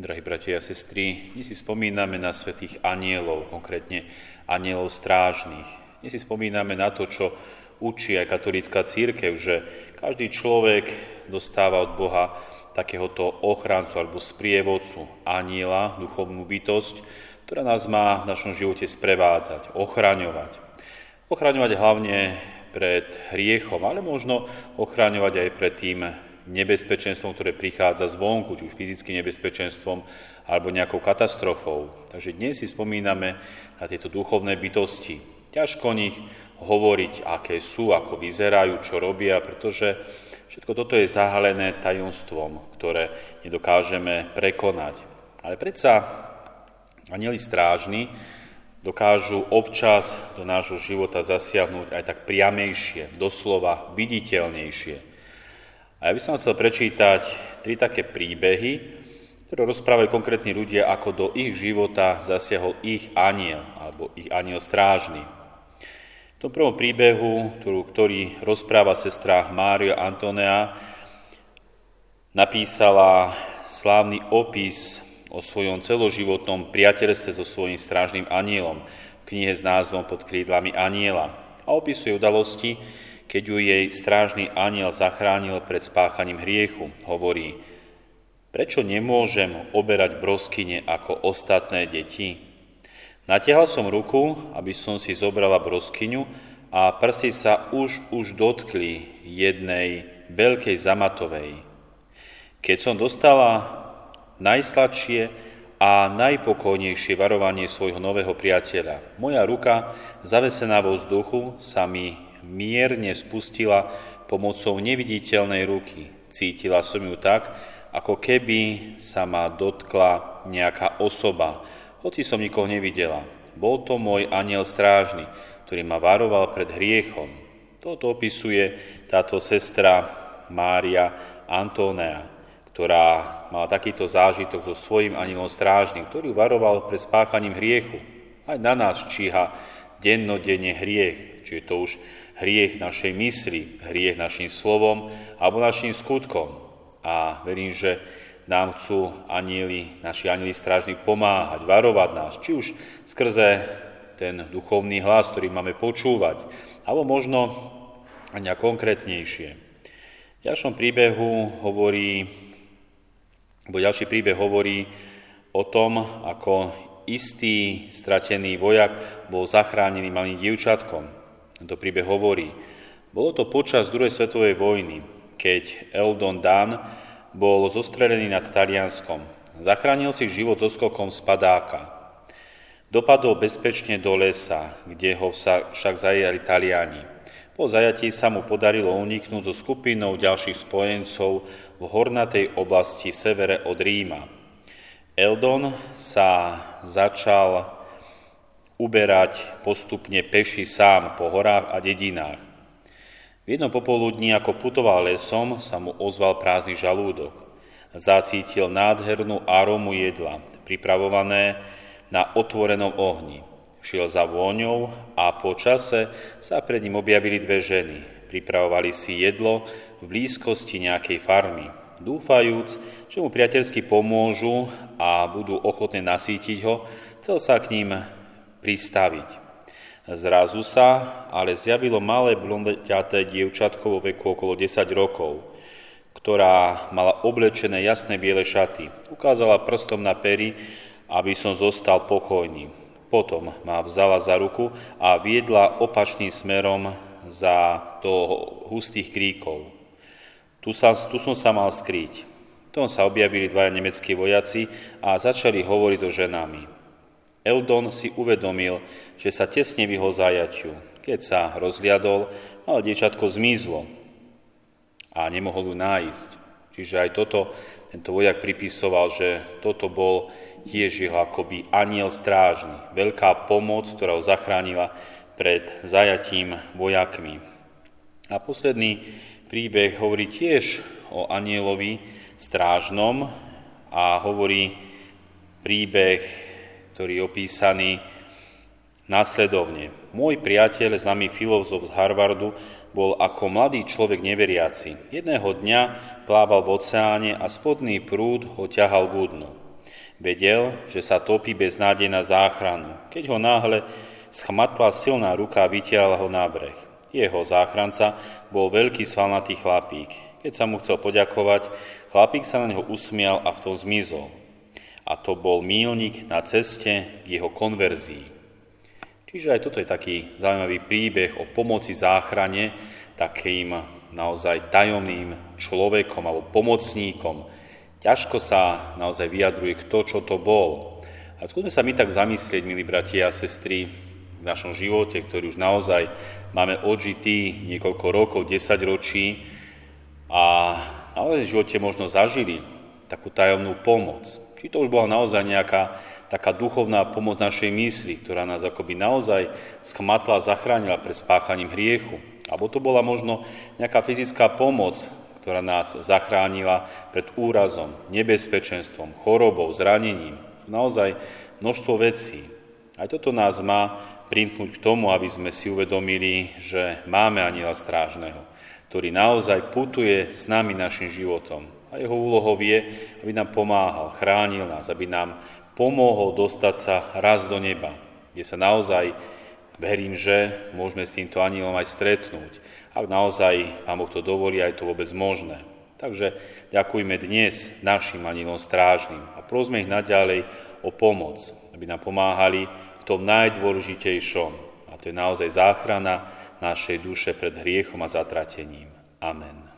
Drahí bratia a sestry, dnes si spomíname na svätých anjelov, konkrétne anjelov strážnych. Dnes si spomíname na to, čo učí aj katolícka cirkev, že každý človek dostáva od Boha takéhoto ochrancu alebo sprievodcu anjela, duchovnú bytosť, ktorá nás má v našom živote sprevádzať, ochraňovať. Ochraňovať hlavne pred hriechom, ale možno ochraňovať aj pred tým nebezpečenstvom, ktoré prichádza zvonku, či už fyzickým nebezpečenstvom alebo nejakou katastrofou. Takže dnes si spomíname na tieto duchovné bytosti. Ťažko o nich hovoriť, aké sú, ako vyzerajú, čo robia, pretože všetko toto je zahalené tajomstvom, ktoré nedokážeme prekonať. Ale predsa anjeli strážni dokážu občas do nášho života zasiahnuť aj tak priamejšie, doslova viditeľnejšie. A ja by som chcel prečítať tri také príbehy, ktoré rozprávajú konkrétni ľudia, ako do ich života zasiahol ich anjel, alebo ich anjel strážny. V tom prvom príbehu, ktorý rozpráva sestra Mária Antonia, napísala slávny opis o svojom celoživotnom priateľstve so svojím strážnym anjelom v knihe s názvom Pod krídlami anjela. A opisuje udalosti, keď ju jej strážny anjel zachránil pred spáchaním hriechu. Hovorí: prečo nemôžem oberať broskyne ako ostatné deti? Natiahal som ruku, aby som si zobrala broskyňu a prsty sa už dotkli jednej veľkej zamatovej. Keď som dostala najsladšie a najpokojnejšie varovanie svojho nového priateľa, moja ruka, zavesená vo vzduchu, sa mi mierne spustila pomocou neviditeľnej ruky. Cítila som ju tak, ako keby sa ma dotkla nejaká osoba, hoci som nikoho nevidela. Bol to môj anjel strážny, ktorý ma varoval pred hriechom. Toto opisuje táto sestra Mária Antonia, ktorá mala takýto zážitok so svojím anjelom strážnym, ktorý ju varoval pred spáchaním hriechu. Aj na nás číha dennodenne hriech, čiže to už hriech našej mysli, hriech našim slovom alebo našim skutkom. A verím, že nám chcú naši anjeli strážni pomáhať, varovať nás, či už skrze ten duchovný hlas, ktorý máme počúvať, alebo možno aj nejak konkrétnejšie. V ďalší príbeh hovorí o tom, ako istý stratený vojak bol zachránený malým dievčatkom. Tento príbeh hovorí: bolo to počas druhej svetovej vojny, keď Eldon Dan bol zostrelený nad Talianskom. Zachránil si život so skokom z padáka. Dopadol bezpečne do lesa, kde ho však zajali Taliani. Po zajatí sa mu podarilo uniknúť so skupinou ďalších spojencov v hornatej oblasti severe od Ríma. Eldon sa začal uberať postupne peši sám po horách a dedinách. V jednom popoludní, ako putoval lesom, sa mu ozval prázdny žalúdok. Zacítil nádhernú arómu jedla, pripravované na otvorenom ohni. Šiel za vôňou a po čase sa pred ním objavili dve ženy. Pripravovali si jedlo v blízkosti nejakej farmy, dúfajúc, že mu priateľsky pomôžu a budú ochotné nasýtiť ho, chcel sa k ním pristaviť. Zrazu sa ale zjavilo malé blondiaté dievčatko vo veku okolo 10 rokov, ktorá mala oblečené jasné biele šaty. Ukázala prstom na pery, aby som zostal pokojný. Potom ma vzala za ruku a viedla opačným smerom za do hustých kríkov. Tu som sa mal skryť. V tom sa objavili dvaja nemeckí vojaci a začali hovoriť o ženami. Eldon si uvedomil, že sa tesne vyhol zajatiu. Keď sa rozhliadol, ale dievčatko zmizlo a nemohol ju nájsť. Čiže aj tento vojak pripisoval, že toto bol tiež jeho akoby anjel strážny. Veľká pomoc, ktorá ho zachránila pred zajatím vojakmi. A posledný príbeh hovorí tiež o anjelovi strážnom a hovorí príbeh, ktorý je opísaný následovne. Môj priateľ, známy filozof z Harvardu, bol ako mladý človek neveriaci. Jedného dňa plával v oceáne a spodný prúd ho ťahal k dnu. Vedel, že sa topí bez nádeje na záchranu, keď ho náhle schmatla silná ruka a vytiahla ho na breh. Jeho záchranca bol veľký svalnatý chlapík. Keď sa mu chcel poďakovať, chlapík sa na neho usmial a v tom zmizol. A to bol míľnik na ceste k jeho konverzii. Čiže aj toto je taký zaujímavý príbeh o pomoci záchrane takým naozaj tajomným človekom alebo pomocníkom. Ťažko sa naozaj vyjadruje kto, čo to bol. A skúsme sa my tak zamyslieť, milí bratia a sestry, v našom živote, ktorý už naozaj máme odžitý niekoľko rokov, 10 ročí, a naozaj v živote možno zažili takú tajomnú pomoc. Či to už bola naozaj nejaká taká duchovná pomoc našej mysli, ktorá nás akoby naozaj skmatla, zachránila pred spáchaním hriechu. Alebo to bola možno nejaká fyzická pomoc, ktorá nás zachránila pred úrazom, nebezpečenstvom, chorobou, zranením. Sú naozaj množstvo vecí. Aj toto nás má primknúť k tomu, aby sme si uvedomili, že máme anjela strážneho, ktorý naozaj putuje s nami našim životom. A jeho úlohou je, aby nám pomáhal, chránil nás, aby nám pomohol dostať sa raz do neba, kde sa naozaj, verím, že môžeme s týmto anjelom aj stretnúť. Ak naozaj vám to dovolí, aj to vôbec možné. Takže ďakujme dnes našim anjelom strážnym a prosme ich naďalej o pomoc, aby nám pomáhali v tom najdôležitejšom, a to je naozaj záchrana našej duše pred hriechom a zatratením. Amen.